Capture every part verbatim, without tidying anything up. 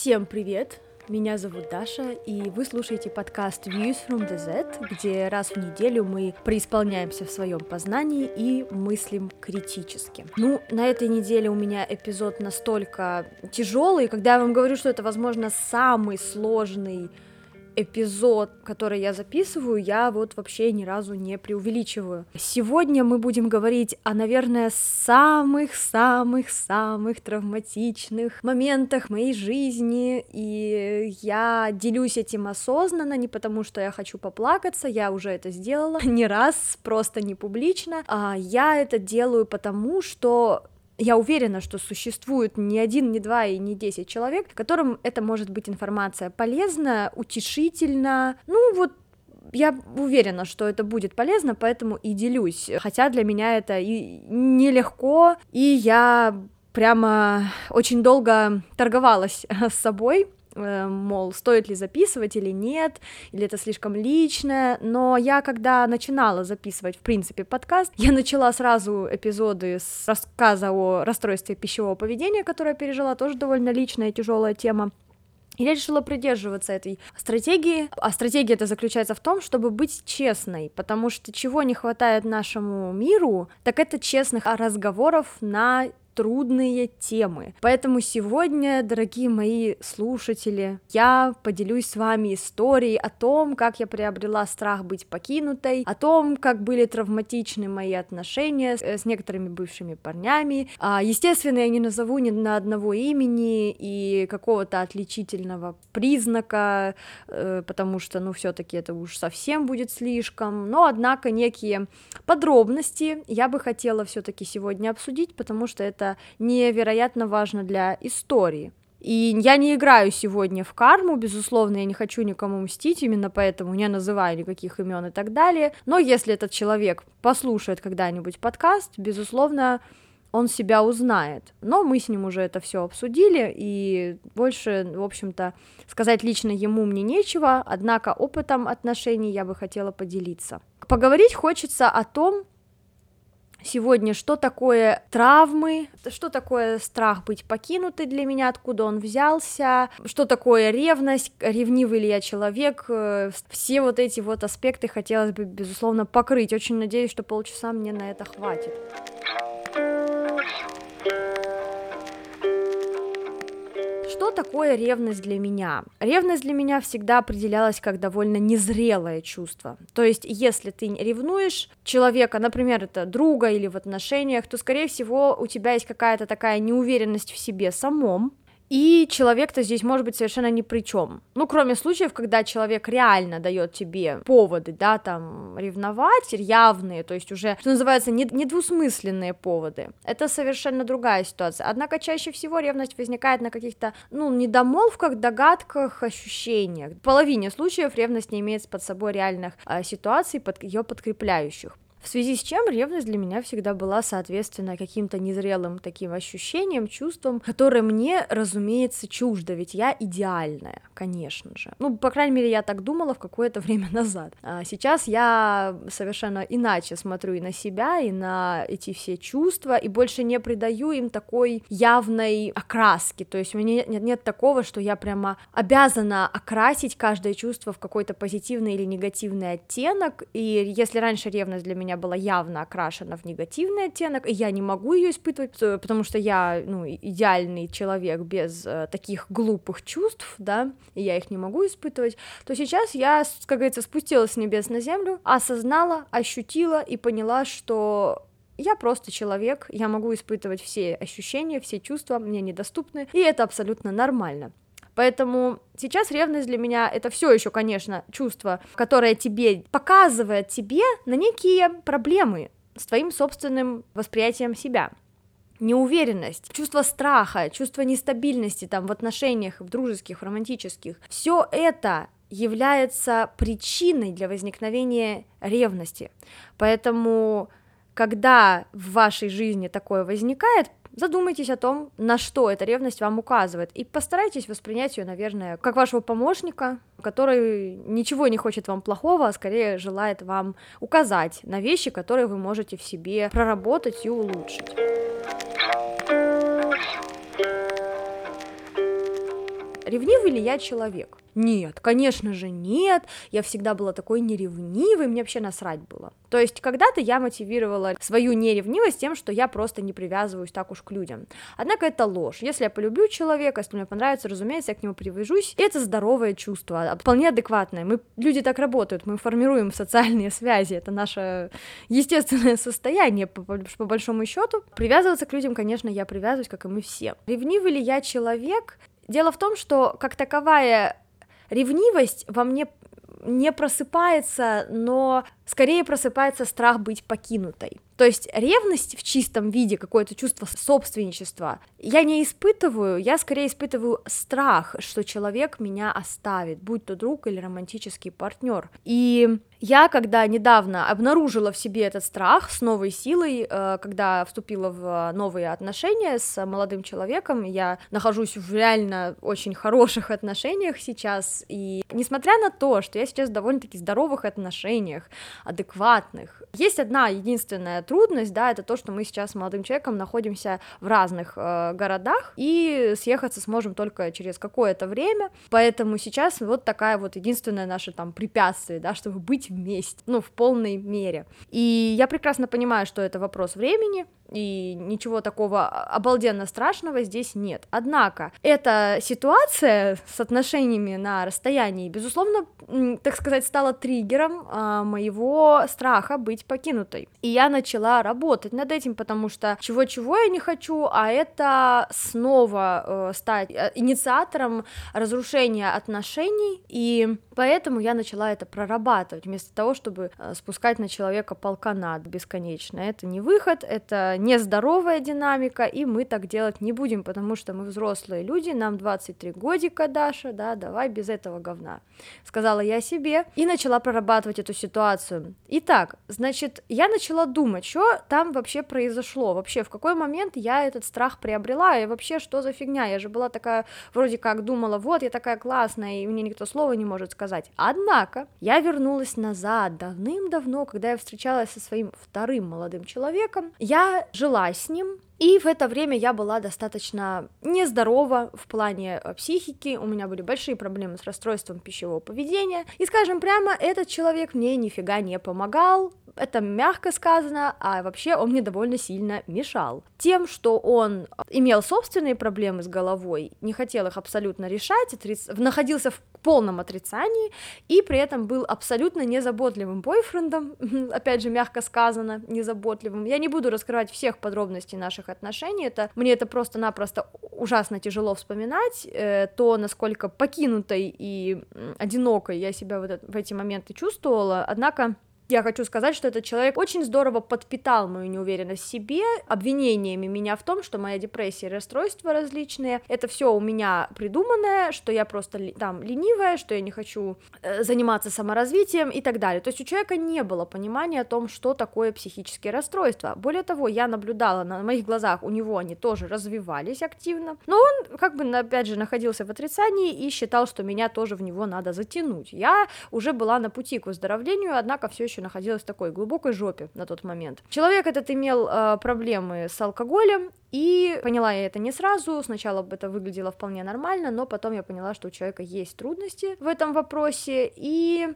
Всем привет! Меня зовут Даша, и вы слушаете подкаст Views from the Z, где раз в неделю мы преисполняемся в своем познании и мыслим критически. Ну, на этой неделе у меня эпизод настолько тяжелый, когда я вам говорю, что это, возможно, самый сложный эпизод, который я записываю, я вот вообще ни разу не преувеличиваю. Сегодня мы будем говорить о, наверное, самых-самых-самых травматичных моментах моей жизни, и я делюсь этим осознанно, не потому что я хочу поплакаться, я уже это сделала не раз, просто не публично, а я это делаю потому, что я уверена, что существует не один, не два и не десять человек, которым это может быть информация полезна, утешительна, ну вот я уверена, что это будет полезно, поэтому и делюсь, хотя для меня это и нелегко, и я прямо очень долго торговалась с собой, мол, стоит ли записывать или нет, или это слишком личное, но я, когда начинала записывать, в принципе, подкаст, я начала сразу эпизоды с рассказа о расстройстве пищевого поведения, которое я пережила, тоже довольно личная и тяжелая тема, и я решила придерживаться этой стратегии, а стратегия эта заключается в том, чтобы быть честной, потому что чего не хватает нашему миру, так это честных разговоров на трудные темы. Поэтому сегодня, дорогие мои слушатели, я поделюсь с вами историей о том, как я приобрела страх быть покинутой, о том, как были травматичны мои отношения с некоторыми бывшими парнями. Естественно, я не назову ни на одного имени и какого-то отличительного признака, потому что, ну, все-таки это уж совсем будет слишком, но, однако, некие подробности я бы хотела все-таки сегодня обсудить, потому что это Это невероятно важно для истории. И я не играю сегодня в карму, безусловно, я не хочу никому мстить, именно поэтому не называю никаких имен и так далее. Но если этот человек послушает когда-нибудь подкаст, безусловно, он себя узнает. Но мы с ним уже это все обсудили, и больше, в общем-то, сказать лично ему мне нечего, однако опытом отношений я бы хотела поделиться. Поговорить хочется о том, сегодня, что такое травмы, что такое страх быть покинутой для меня, откуда он взялся, что такое ревность, ревнивый ли я человек, все вот эти вот аспекты хотелось бы, безусловно, покрыть. Очень надеюсь, что полчаса мне на это хватит. Что такое ревность для меня? Ревность для меня всегда определялась как довольно незрелое чувство. То есть, если ты ревнуешь человека, например, это друга или в отношениях, то, скорее всего, у тебя есть какая-то такая неуверенность в себе самом, и человек-то здесь может быть совершенно ни при чем. Ну, кроме случаев, когда человек реально дает тебе поводы, да, там, ревновать, явные, то есть уже, что называется, недвусмысленные поводы. Это совершенно другая ситуация. Однако чаще всего ревность возникает на каких-то, ну, недомолвках, догадках, ощущениях. В половине случаев ревность не имеет под собой реальных э, ситуаций, под, ее подкрепляющих. В связи с чем ревность для меня всегда была, соответственно, каким-то незрелым таким ощущением, чувством, которое мне, разумеется, чуждо, ведь я идеальная, конечно же. Ну, по крайней мере, я так думала в какое-то время назад. А сейчас я совершенно иначе смотрю и на себя, и на эти все чувства, и больше не придаю им такой явной окраски, то есть у меня нет, нет такого, что я прямо обязана окрасить каждое чувство в какой-то позитивный или негативный оттенок, и если раньше ревность для меня была явно окрашена в негативный оттенок, и я не могу ее испытывать, потому что я, ну, идеальный человек без э, таких глупых чувств, да, и я их не могу испытывать, то сейчас я, как говорится, спустилась с небес на землю, осознала, ощутила и поняла, что я просто человек, я могу испытывать все ощущения, все чувства, мне недоступны, и это абсолютно нормально. Поэтому сейчас ревность для меня это все еще, конечно, чувство, которое тебе показывает тебе на некие проблемы с твоим собственным восприятием себя. Неуверенность, чувство страха, чувство нестабильности там, в отношениях, в дружеских, в романтических. Все это является причиной для возникновения ревности. Поэтому, когда в вашей жизни такое возникает, задумайтесь о том, на что эта ревность вам указывает, и постарайтесь воспринять ее, наверное, как вашего помощника, который ничего не хочет вам плохого, а скорее желает вам указать на вещи, которые вы можете в себе проработать и улучшить. Ревнивый ли я человек? Нет, конечно же нет, я всегда была такой неревнивой, мне вообще насрать было. То есть когда-то я мотивировала свою неревнивость тем, что я просто не привязываюсь так уж к людям. Однако это ложь. Если я полюблю человека, если мне понравится, разумеется, я к нему привяжусь. И это здоровое чувство, вполне адекватное. Мы, люди так работают, мы формируем социальные связи, это наше естественное состояние, по, по большому счету. Привязываться к людям, конечно, я привязываюсь, как и мы все. Ревнивый ли я человек? Дело в том, что как таковая ревнивость во мне не просыпается, но скорее просыпается страх быть покинутой. То есть ревность в чистом виде, какое-то чувство собственничества, я не испытываю, я скорее испытываю страх, что человек меня оставит, будь то друг или романтический партнер. И я, когда недавно обнаружила в себе этот страх с новой силой, когда вступила в новые отношения с молодым человеком, я нахожусь в реально очень хороших отношениях сейчас, и несмотря на то, что я сейчас в довольно-таки здоровых отношениях, адекватных, есть одна единственная трудность, да, это то, что мы сейчас с молодым человеком находимся в разных э, городах, и съехаться сможем только через какое-то время, поэтому сейчас вот такая вот единственная наша там препятствие, да, чтобы быть вместе, ну, в полной мере, и я прекрасно понимаю, что это вопрос времени, и ничего такого обалденно страшного здесь нет, однако эта ситуация с отношениями на расстоянии, безусловно, так сказать, стала триггером э, моего страха быть покинутой, и я начала работать над этим, потому что чего-чего я не хочу, а это снова э, стать инициатором разрушения отношений, и поэтому я начала это прорабатывать, вместо того, чтобы э, спускать на человека полканат бесконечно, это не выход, это нездоровая динамика, и мы так делать не будем, потому что мы взрослые люди, нам двадцать три годика, Даша, да, давай без этого говна, сказала я себе, и начала прорабатывать эту ситуацию. Итак, значит, я начала думать, что там вообще произошло, вообще в какой момент я этот страх приобрела, и вообще что за фигня, я же была такая, вроде как думала, вот я такая классная, и мне никто слова не может сказать, однако я вернулась назад давным-давно, когда я встречалась со своим вторым молодым человеком, я жила с ним, и в это время я была достаточно нездорова в плане психики, у меня были большие проблемы с расстройством пищевого поведения, и, скажем прямо, этот человек мне нифига не помогал, это мягко сказано, а вообще он мне довольно сильно мешал. Тем, что он имел собственные проблемы с головой, не хотел их абсолютно решать, отриц... находился в полном отрицании, и при этом был абсолютно незаботливым бойфрендом, опять же, мягко сказано, незаботливым. Я не буду раскрывать всех подробностей наших отношений, это... мне это просто-напросто ужасно тяжело вспоминать, э, то, насколько покинутой и одинокой я себя вот в эти моменты чувствовала, однако... Я хочу сказать, что этот человек очень здорово подпитал мою неуверенность в себе, обвинениями меня в том, что моя депрессия и расстройства различные, это все у меня придуманное, что я просто там ленивая, что я не хочу заниматься саморазвитием и так далее. То есть у человека не было понимания о том, что такое психические расстройства. Более того, я наблюдала, на моих глазах у него они тоже развивались активно, но он как бы опять же находился в отрицании и считал, что меня тоже в него надо затянуть. Я уже была на пути к выздоровлению, однако все еще находилась в такой глубокой жопе на тот момент. Человек этот имел э, проблемы с алкоголем, и поняла я это не сразу, сначала это выглядело вполне нормально, но потом я поняла, что у человека есть трудности в этом вопросе, и...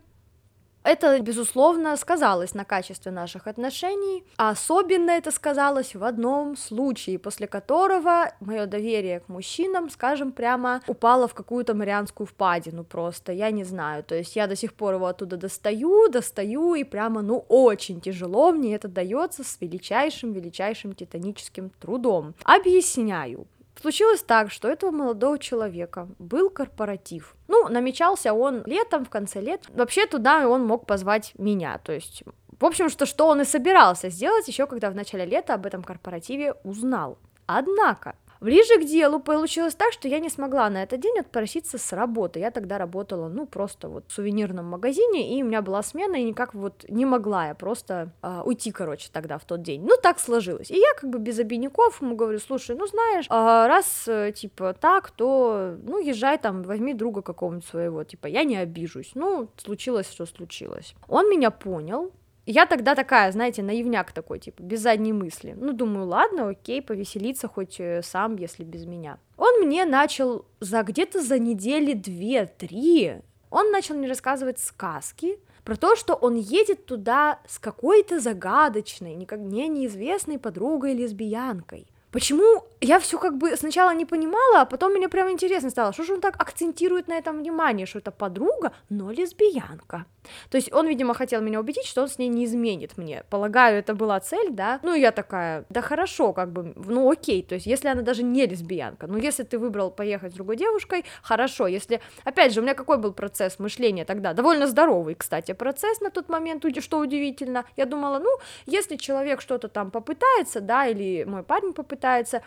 Это, безусловно, сказалось на качестве наших отношений, а особенно это сказалось в одном случае, после которого мое доверие к мужчинам, скажем прямо, упало в какую-то марианскую впадину просто, я не знаю, то есть я до сих пор его оттуда достаю, достаю, и прямо, ну, очень тяжело мне это дается с величайшим-величайшим титаническим трудом. Объясняю. Случилось так, что этого молодого человека был корпоратив. Ну, намечался он летом, в конце лета. Вообще туда он мог позвать меня, то есть... В общем, что, что он и собирался сделать, еще когда в начале лета об этом корпоративе узнал. Однако... Ближе к делу получилось так, что я не смогла на этот день отпроситься с работы, я тогда работала, ну, просто вот в сувенирном магазине, и у меня была смена, и никак вот не могла я просто э, уйти, короче, тогда в тот день, ну, так сложилось, и я как бы без обиняков ему говорю, слушай, ну, знаешь, э, раз, э, типа, так, то, ну, езжай там, возьми друга какого-нибудь своего, типа, я не обижусь, ну, случилось, что случилось, он меня понял, Я тогда такая, знаете, наивняк такой, типа, без задней мысли. Ну, думаю, ладно, окей, повеселиться хоть сам, если без меня. Он мне начал за где-то за недели две-три, он начал мне рассказывать сказки про то, что он едет туда с какой-то загадочной, никогда неизвестной подругой-лесбиянкой. Почему? Я все как бы сначала не понимала, а потом мне прям интересно стало, что же он так акцентирует на этом внимание, что это подруга, но лесбиянка. То есть он, видимо, хотел меня убедить, что он с ней не изменит мне. Полагаю, это была цель, да? Ну, я такая, да хорошо, как бы, ну окей, то есть если она даже не лесбиянка, ну если ты выбрал поехать с другой девушкой, хорошо, если... Опять же, у меня какой был процесс мышления тогда? Довольно здоровый, кстати, процесс на тот момент, что удивительно. Я думала, ну, если человек что-то там попытается, да, или мой парень попытается,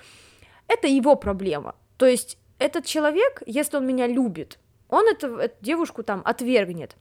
это его проблема, то есть этот человек, если он меня любит, он эту, эту девушку там отвергнет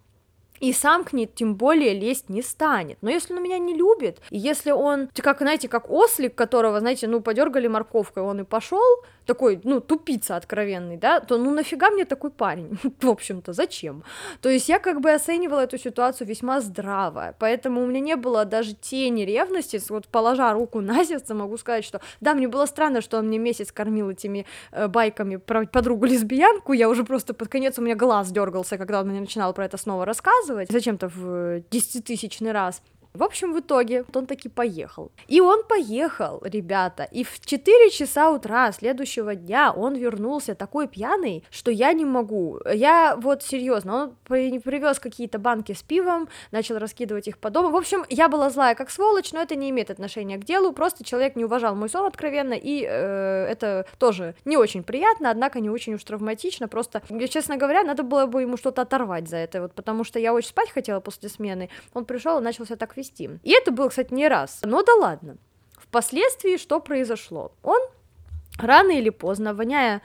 и сам к ней тем более лезть не станет, но если он меня не любит, и если он, как, знаете, как ослик, которого, знаете, ну, подергали морковкой, он и пошел, такой, ну, тупица откровенный, да, то ну нафига мне такой парень, в общем-то, зачем, то есть я как бы оценивала эту ситуацию весьма здраво, поэтому у меня не было даже тени ревности, вот положа руку на сердце, могу сказать, что да, мне было странно, что он мне месяц кормил этими э, байками про подругу-лесбиянку, я уже просто под конец, у меня глаз дергался, когда он мне начинал про это снова рассказывать, зачем-то в десятитысячный раз. В общем, в итоге он таки поехал. И он поехал, ребята, и в четыре часа утра следующего дня он вернулся такой пьяный, что я не могу. Я вот серьезно, он привез какие-то банки с пивом, начал раскидывать их по дому. В общем, я была злая как сволочь, но это не имеет отношения к делу, просто человек не уважал мой сон откровенно, и э, это тоже не очень приятно, однако не очень уж травматично, просто, честно говоря, надо было бы ему что-то оторвать за это, вот, потому что я очень спать хотела после смены, он пришел и начался так вести. И это было, кстати, не раз, но да ладно. Впоследствии что произошло? Он рано или поздно, воняя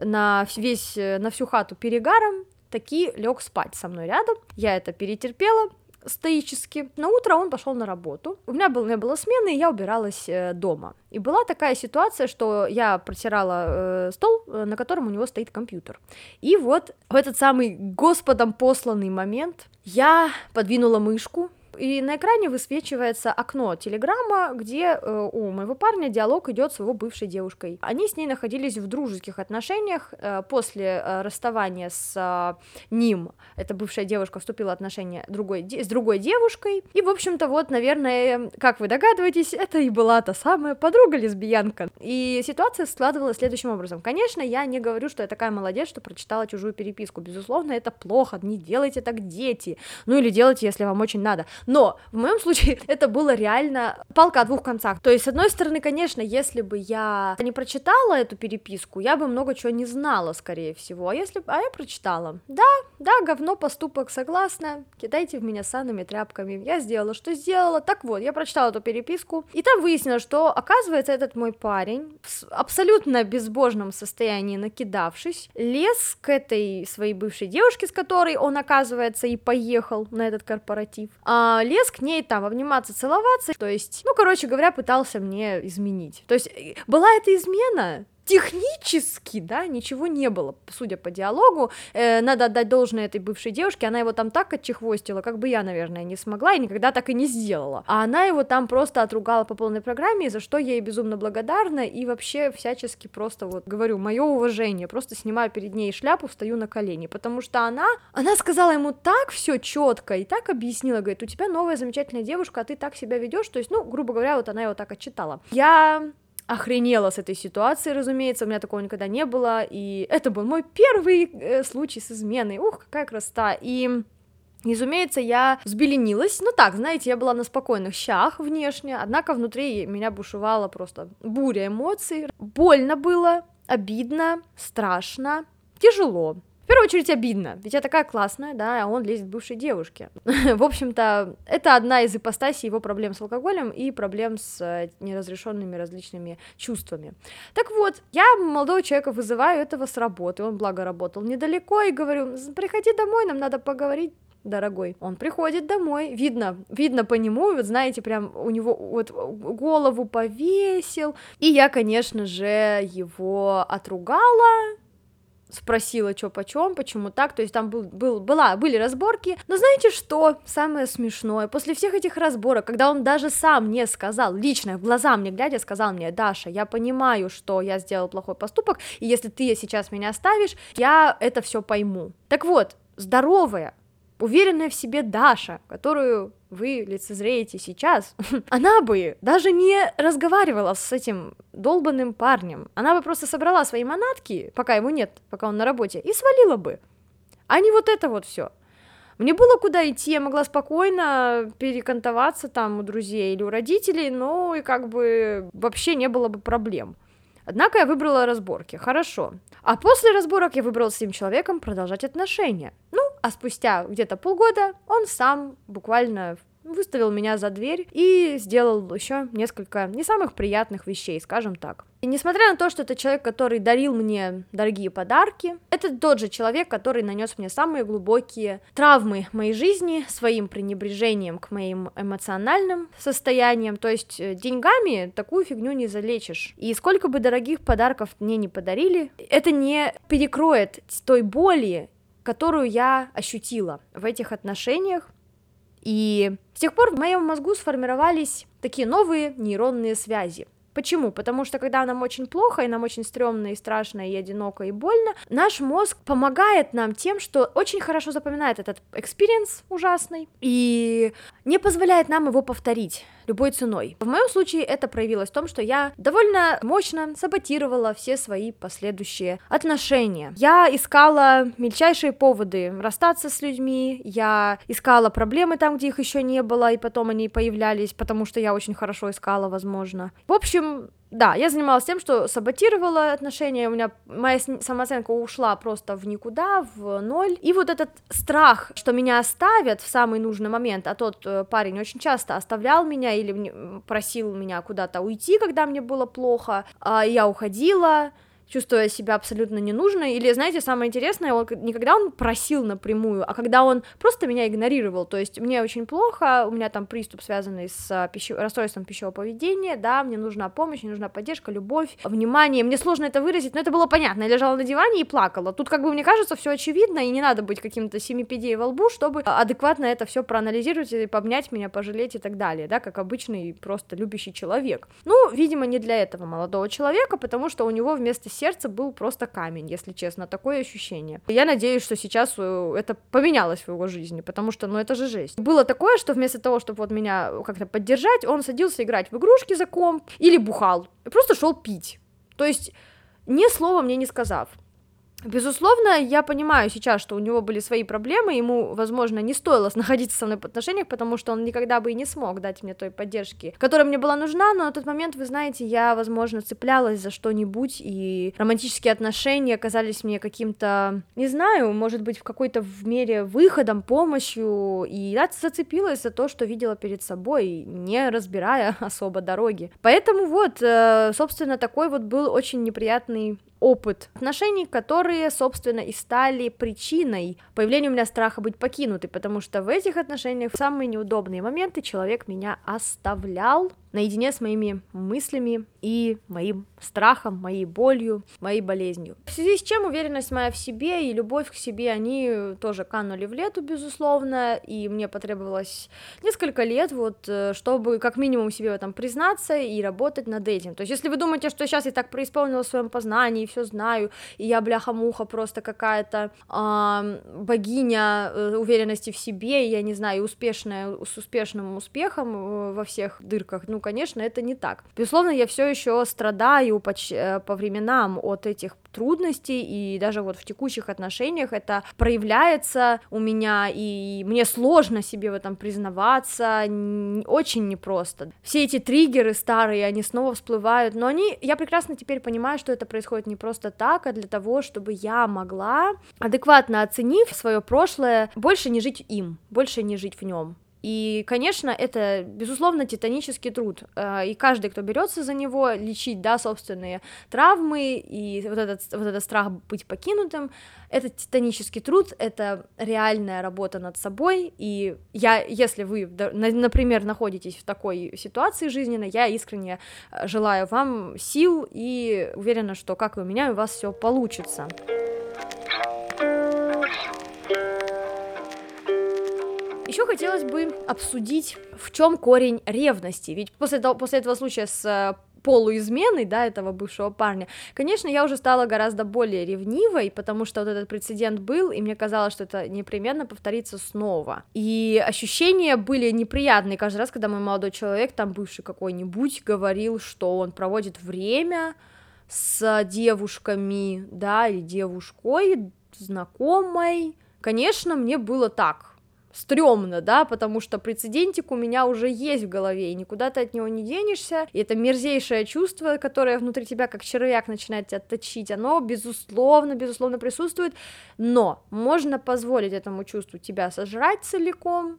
на, весь, на всю хату перегаром, таки лег спать со мной рядом, я это перетерпела стоически. На утро он пошел на работу, у меня был, не было смены, и я убиралась дома. И была такая ситуация, что я протирала э, стол, на котором у него стоит компьютер. И вот в этот самый Господом посланный момент я подвинула мышку, и на экране высвечивается окно телеграмма, где э, у моего парня диалог идет с его бывшей девушкой. Они с ней находились в дружеских отношениях. Э, после э, расставания с э, ним эта бывшая девушка вступила в отношения другой, де- с другой девушкой. И, в общем-то, вот, наверное, как вы догадываетесь, это и была та самая подруга-лесбиянка. И ситуация складывалась следующим образом. Конечно, я не говорю, что я такая молодец, что прочитала чужую переписку. Безусловно, это плохо. Не делайте так, дети. Ну или делайте, если вам очень надо. Но в моем случае это было реально палка о двух концах. То есть, с одной стороны, конечно, если бы я не прочитала эту переписку, я бы много чего не знала, скорее всего. А если бы... А я прочитала. Да, да, говно, поступок, согласна. Кидайте в меня санными тряпками. Я сделала, что сделала. Так вот, я прочитала эту переписку. И там выяснилось, что, оказывается, этот мой парень в абсолютно безбожном состоянии, накидавшись, лез к этой своей бывшей девушке, с которой он, оказывается, и поехал на этот корпоратив. А лез к ней там обниматься, целоваться, то есть, ну, короче говоря, пытался мне изменить, то есть, была эта измена? Технически, да, ничего не было, судя по диалогу, э, надо отдать должное этой бывшей девушке, она его там так отчехвостила, как бы я, наверное, не смогла и никогда так и не сделала, а она его там просто отругала по полной программе, за что я ей безумно благодарна и вообще всячески просто вот говорю, мое уважение, просто снимаю перед ней шляпу, встаю на колени, потому что она, она сказала ему так все четко и так объяснила, говорит, у тебя новая замечательная девушка, а ты так себя ведешь, то есть, ну, грубо говоря, вот она его так отчитала. Я... охренела с этой ситуации, разумеется, у меня такого никогда не было, и это был мой первый э, случай с изменой, ух, какая красота, и... Разумеется, я взбеленилась, ну так, знаете, я была на спокойных щах внешне, однако внутри меня бушевала просто буря эмоций, больно было, обидно, страшно, тяжело. В первую очередь обидно, ведь я такая классная, да, а он лезет к бывшей девушке. В общем-то, это одна из ипостасей его проблем с алкоголем и проблем с неразрешенными различными чувствами. Так вот, я молодого человека вызываю этого с работы, он, благо, работал недалеко, и говорю, приходи домой, нам надо поговорить, дорогой. Он приходит домой, видно, видно по нему, вот знаете, прям у него вот голову повесил, и я, конечно же, его отругала, спросила, чё почем, почему так, то есть там был, был, была, были разборки, но знаете что самое смешное, после всех этих разборок, когда он даже сам мне сказал, лично в глаза мне глядя, сказал мне: Даша, я понимаю, что я сделал плохой поступок, и если ты сейчас меня оставишь, я это все пойму. Так вот, здоровая, уверенная в себе Даша, которую вы лицезреете сейчас, она бы даже не разговаривала с этим долбанным парнем, она бы просто собрала свои манатки, пока его нет, пока он на работе, и свалила бы, а не вот это вот все. Мне было куда идти, я могла спокойно перекантоваться там у друзей или у родителей, ну и как бы вообще не было бы проблем. Однако я выбрала разборки, хорошо. А после разборок я выбрала с этим человеком продолжать отношения. Ну, а спустя где-то полгода он сам буквально выставил меня за дверь и сделал еще несколько не самых приятных вещей, скажем так. И несмотря на то, что это человек, который дарил мне дорогие подарки, это тот же человек, который нанес мне самые глубокие травмы моей жизни своим пренебрежением к моим эмоциональным состояниям, то есть деньгами такую фигню не залечишь. И сколько бы дорогих подарков мне не подарили, это не перекроет той боли, которую я ощутила в этих отношениях. И с тех пор в моем мозгу сформировались такие новые нейронные связи. Почему? Потому что когда нам очень плохо, и нам очень стрёмно, и страшно, и одиноко, и больно, наш мозг помогает нам тем, что очень хорошо запоминает этот экспириенс ужасный и не позволяет нам его повторить любой ценой. В моем случае это проявилось в том, что я довольно мощно саботировала все свои последующие отношения. Я искала мельчайшие поводы расстаться с людьми, я искала проблемы там, где их еще не было, и потом они появлялись, потому что я очень хорошо искала, возможно. В общем, да, я занималась тем, что саботировала отношения, у меня моя самооценка ушла просто в никуда, в ноль, и вот этот страх, что меня оставят в самый нужный момент, а тот парень очень часто оставлял меня или просил меня куда-то уйти, когда мне было плохо, а я уходила, чувствуя себя абсолютно ненужной, или, знаете, самое интересное, он, не когда он просил напрямую, а когда он просто меня игнорировал, то есть мне очень плохо, у меня там приступ, связанный с пищев... расстройством пищевого поведения, да, мне нужна помощь, мне нужна поддержка, любовь, внимание, мне сложно это выразить, но это было понятно, я лежала на диване и плакала, тут, как бы, мне кажется, все очевидно, и не надо быть каким-то семипедей во лбу, чтобы адекватно это все проанализировать и обнять меня, пожалеть и так далее, да, как обычный просто любящий человек. Ну, видимо, не для этого молодого человека, потому что у него вместо сердце был просто камень, если честно, такое ощущение. Я надеюсь, что сейчас это поменялось в его жизни, потому что, ну, это же жесть. Было такое, что вместо того, чтобы вот меня как-то поддержать, он садился играть в игрушки за комп или бухал, просто шел пить, то есть ни слова мне не сказав. Безусловно, я понимаю сейчас, что у него были свои проблемы, ему, возможно, не стоило находиться со мной в отношениях, потому что он никогда бы и не смог дать мне той поддержки, которая мне была нужна, но на тот момент, вы знаете, я, возможно, цеплялась за что-нибудь, и романтические отношения оказались мне каким-то, не знаю, может быть, в какой-то в мере выходом, помощью, и я зацепилась за то, что видела перед собой, не разбирая особо дороги. Поэтому вот, собственно, такой вот был очень неприятный опыт отношений, которые, собственно, и стали причиной появления у меня страха быть покинутой, потому что в этих отношениях в самые неудобные моменты человек меня оставлял наедине с моими мыслями и моим страхом, моей болью, моей болезнью. В связи с чем уверенность моя в себе и любовь к себе, они тоже канули в лету, безусловно, и мне потребовалось несколько лет, вот, чтобы как минимум себе в этом признаться и работать над этим. То есть, если вы думаете, что сейчас я так преисполнила в своем познании, и все знаю, и я, бляха-муха, просто какая-то э, богиня уверенности в себе, и, я не знаю, успешная, с успешным успехом во всех дырках, ну, конечно, это не так. Безусловно, я все еще страдаю по, по временам от этих трудностей, и даже вот в текущих отношениях это проявляется у меня, и мне сложно себе в этом признаваться, очень непросто. Все эти триггеры старые, они снова всплывают, но они, я прекрасно теперь понимаю, что это происходит не просто так, а для того, чтобы я могла, адекватно оценив свое прошлое, больше не жить им, больше не жить в нем. И, конечно, это, безусловно, титанический труд, и каждый, кто берется за него, лечить, да, собственные травмы, и вот этот, вот этот страх быть покинутым, это титанический труд, это реальная работа над собой, и я, если вы, например, находитесь в такой ситуации жизненной, я искренне желаю вам сил и уверена, что, как и у меня, у вас все получится. еще хотелось бы обсудить, в чем корень ревности. Ведь после, того, после этого случая с полуизменой, да, этого бывшего парня, конечно, я уже стала гораздо более ревнивой, потому что вот этот прецедент был, и мне казалось, что это непременно повторится снова. И ощущения были неприятные каждый раз, когда мой молодой человек, там бывший какой-нибудь, говорил, что он проводит время с девушками, да, или девушкой, знакомой. Конечно, мне было так стрёмно, да, потому что прецедентик у меня уже есть в голове, и никуда ты от него не денешься, и это мерзейшее чувство, которое внутри тебя, как червяк, начинает тебя точить, оно, безусловно, безусловно присутствует, но можно позволить этому чувству тебя сожрать целиком,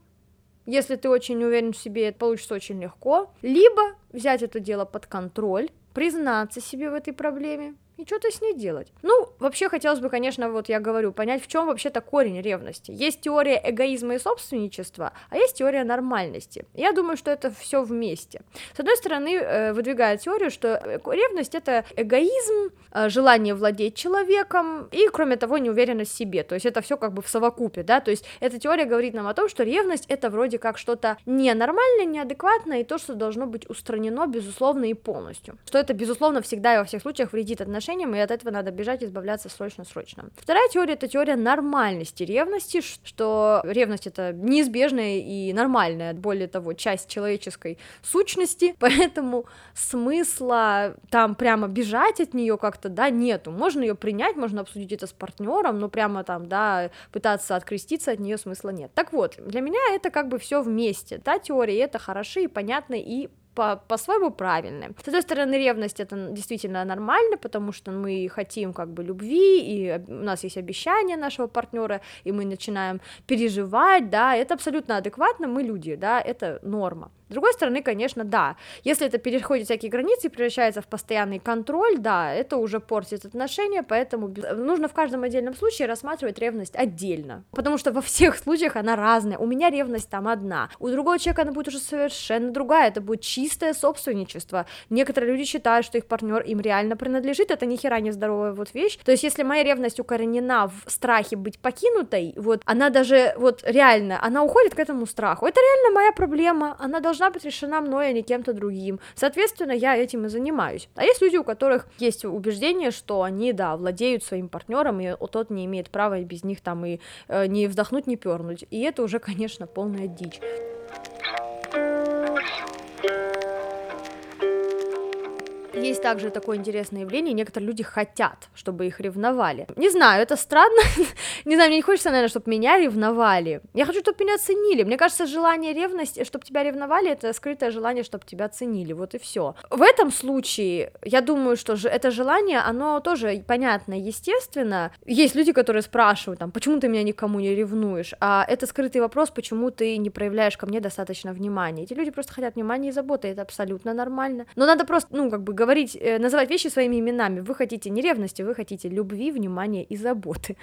если ты очень уверен в себе, это получится очень легко, либо взять это дело под контроль, признаться себе в этой проблеме, и что-то с ней делать. Ну, вообще хотелось бы, конечно, вот я говорю, понять, в чем вообще-то корень ревности. Есть теория эгоизма и собственничества, а есть теория нормальности. Я думаю, что это все вместе. С одной стороны, выдвигают теорию, что ревность — это эгоизм, желание владеть человеком и, кроме того, неуверенность в себе. То есть это все как бы в совокупе, да, то есть эта теория говорит нам о том, что ревность — это вроде как что-то ненормальное, неадекватное и то, что должно быть устранено, безусловно, и полностью. Что это, безусловно, всегда и во всех случаях вредит отношениям, и от этого надо бежать и избавляться срочно-срочно. Вторая теория — это теория нормальности ревности, что ревность — это неизбежная и нормальная, более того, часть человеческой сущности, поэтому смысла там прямо бежать от нее как-то, да, нету. Можно ее принять, можно обсудить это с партнером, но прямо там, да, пытаться откреститься от нее смысла нет. Так вот, для меня это как бы все вместе, та теория, это хороши и понятны и По- по-своему правильны. С одной стороны, ревность — это действительно нормально, потому что мы хотим как бы любви, и у нас есть обещания нашего партнера, и мы начинаем переживать, да, это абсолютно адекватно, мы люди, да, это норма. С другой стороны, конечно, да, если это переходит всякие границы и превращается в постоянный контроль, да, это уже портит отношения, поэтому без... нужно в каждом отдельном случае рассматривать ревность отдельно, потому что во всех случаях она разная, у меня ревность там одна, у другого человека она будет уже совершенно другая, это будет чистое собственничество, некоторые люди считают, что их партнер им реально принадлежит, это нихера не здоровая вот вещь, то есть если моя ревность укоренена в страхе быть покинутой, вот, она даже, вот, реально, она уходит к этому страху, это реально моя проблема, она должна должна быть решена мной, а не кем-то другим. Соответственно, я этим и занимаюсь. А есть люди, у которых есть убеждение, что они, да, владеют своим партнером, и тот не имеет права и без них там и э, не вздохнуть, не пернуть. И это уже, конечно, полная дичь. Есть также такое интересное явление, некоторые люди хотят, чтобы их ревновали. Не знаю, это странно, не знаю, мне не хочется, наверное, чтобы меня ревновали. Я хочу, чтобы меня ценили. Мне кажется, желание ревности, чтобы тебя ревновали, это скрытое желание, чтобы тебя ценили, вот и все. В этом случае, я думаю, что это желание, оно тоже понятно, естественно. Есть люди, которые спрашивают, там, почему ты меня никому не ревнуешь, а это скрытый вопрос, почему ты не проявляешь ко мне достаточно внимания. Эти люди просто хотят внимания и заботы, это абсолютно нормально. Но надо просто, ну, как бы говорить, Говорить, называть вещи своими именами. Вы хотите не ревности, вы хотите любви, внимания и заботы.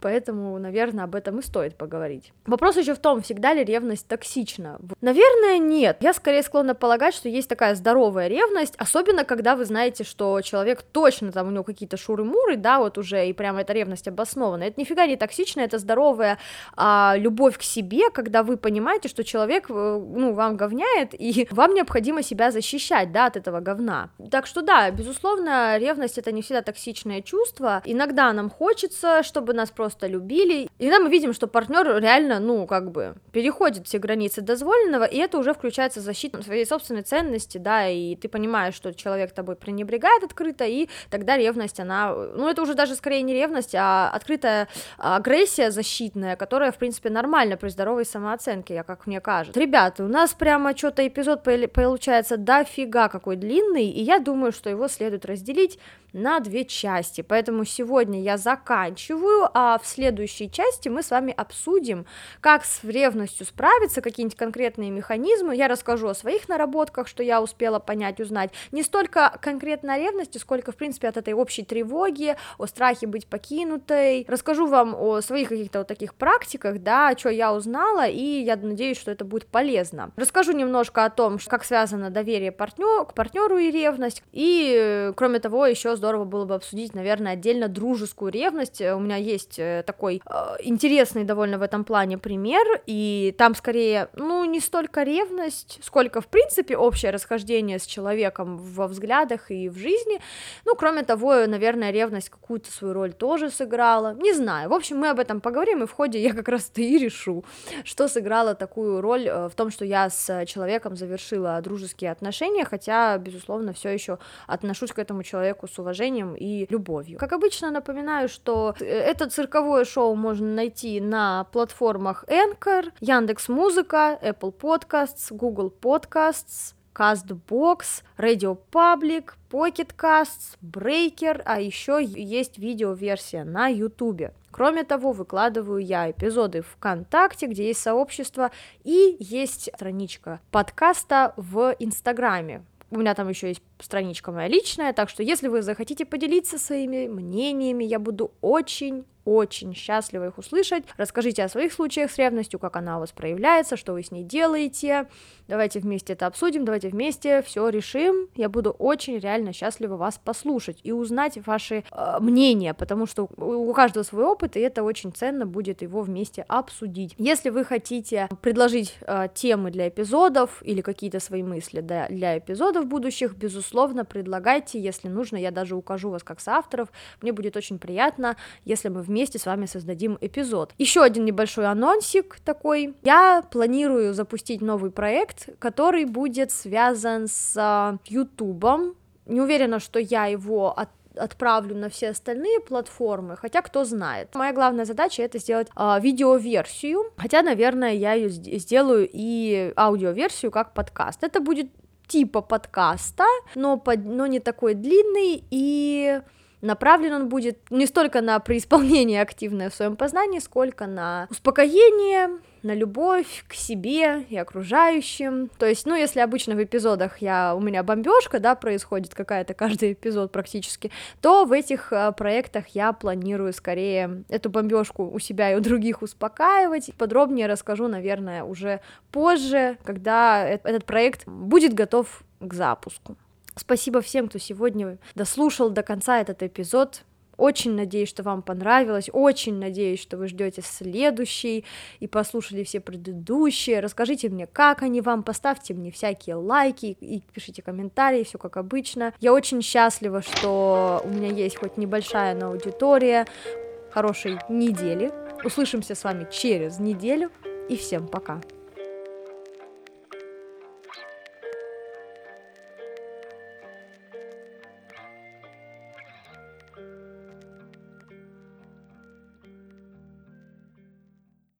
Поэтому, наверное, об этом и стоит поговорить. Вопрос еще в том, всегда ли ревность токсична? Наверное, нет. Я скорее склонна полагать, что есть такая здоровая ревность, особенно когда вы знаете, что человек точно там у него какие-то шуры-муры, да, вот уже, и прямо эта ревность обоснована. Это нифига не токсично, это здоровая а, любовь к себе, когда вы понимаете, что человек, ну, вам говняет, и вам необходимо себя защищать, да, от этого говна. Так что да, безусловно, ревность — это не всегда токсичное чувство, иногда нам хочется, чтобы нас просто Просто любили. Иногда мы видим, что партнер реально, ну, как бы, переходит все границы дозволенного, и это уже включается в защиту своей собственной ценности, да, и ты понимаешь, что человек тобой пренебрегает открыто, и тогда ревность, она, ну, это уже даже скорее не ревность, а открытая агрессия защитная, которая, в принципе, нормально при здоровой самооценке, я как мне кажется. Ребята, у нас прямо что-то эпизод получается дофига какой длинный, и я думаю, что его следует разделить на две части, поэтому сегодня я заканчиваю, а в следующей части мы с вами обсудим, как с ревностью справиться, какие-нибудь конкретные механизмы. Я расскажу о своих наработках, что я успела понять, узнать. Не столько конкретно о ревности, сколько, в принципе, от этой общей тревоги, о страхе быть покинутой. Расскажу вам о своих каких-то вот таких практиках, да, что я узнала, и я надеюсь, что это будет полезно. Расскажу немножко о том, как связано доверие партнер, к партнеру и ревность, и, кроме того, еще здорово здорово было бы обсудить, наверное, отдельно дружескую ревность. У меня есть такой э, интересный довольно в этом плане пример, и там скорее, ну, не столько ревность, сколько, в принципе, общее расхождение с человеком во взглядах и в жизни. Ну, кроме того, наверное, ревность какую-то свою роль тоже сыграла, не знаю. В общем, мы об этом поговорим, и в ходе я как раз-то и решу, что сыграла такую роль в том, что я с человеком завершила дружеские отношения, хотя, безусловно, все еще отношусь к этому человеку с уважением и любовью. Как обычно, напоминаю, что это цирковое шоу можно найти на платформах Anchor, Яндекс.Музыка, Apple Podcasts, Google Podcasts, Castbox, Radio Public, Pocket Casts, Breaker, а еще есть видеоверсия на Ютубе. Кроме того, выкладываю я эпизоды ВКонтакте, где есть сообщество, и есть страничка подкаста в Инстаграме. У меня там еще есть страничка моя личная, так что если вы захотите поделиться своими мнениями, я буду очень... очень счастлива их услышать. Расскажите о своих случаях с ревностью, как она у вас проявляется, что вы с ней делаете. Давайте вместе это обсудим, давайте вместе все решим. Я буду очень реально счастлива вас послушать и узнать ваши э, мнения, потому что у каждого свой опыт, и это очень ценно будет его вместе обсудить. Если вы хотите предложить э, темы для эпизодов или какие-то свои мысли для, для эпизодов будущих, безусловно, предлагайте, если нужно, я даже укажу вас как соавторов. Мне будет очень приятно, если мы вместе вместе с вами создадим эпизод. Еще один небольшой анонсик такой. Я планирую запустить новый проект, который будет связан с Ютубом. Не уверена, что я его от отправлю на все остальные платформы, хотя кто знает. Моя главная задача — это сделать э, видеоверсию, хотя, наверное, я ее сделаю и аудиоверсию как подкаст. Это будет типа подкаста, но, под, но не такой длинный, и... направлен он будет не столько на преисполнение активное в своем познании, сколько на успокоение, на любовь к себе и окружающим. То есть, ну, если обычно в эпизодах я, у меня бомбежка, да, происходит какая-то каждый эпизод практически, то в этих э, проектах я планирую скорее эту бомбежку у себя и у других успокаивать. Подробнее расскажу, наверное, уже позже, когда э- этот проект будет готов к запуску. Спасибо всем, кто сегодня дослушал до конца этот эпизод. Очень надеюсь, что вам понравилось, очень надеюсь, что вы ждете следующий и послушали все предыдущие. Расскажите мне, как они вам, поставьте мне всякие лайки и пишите комментарии, все как обычно. Я очень счастлива, что у меня есть хоть небольшая, но аудитория. Хорошей недели. Услышимся с вами через неделю, и всем пока.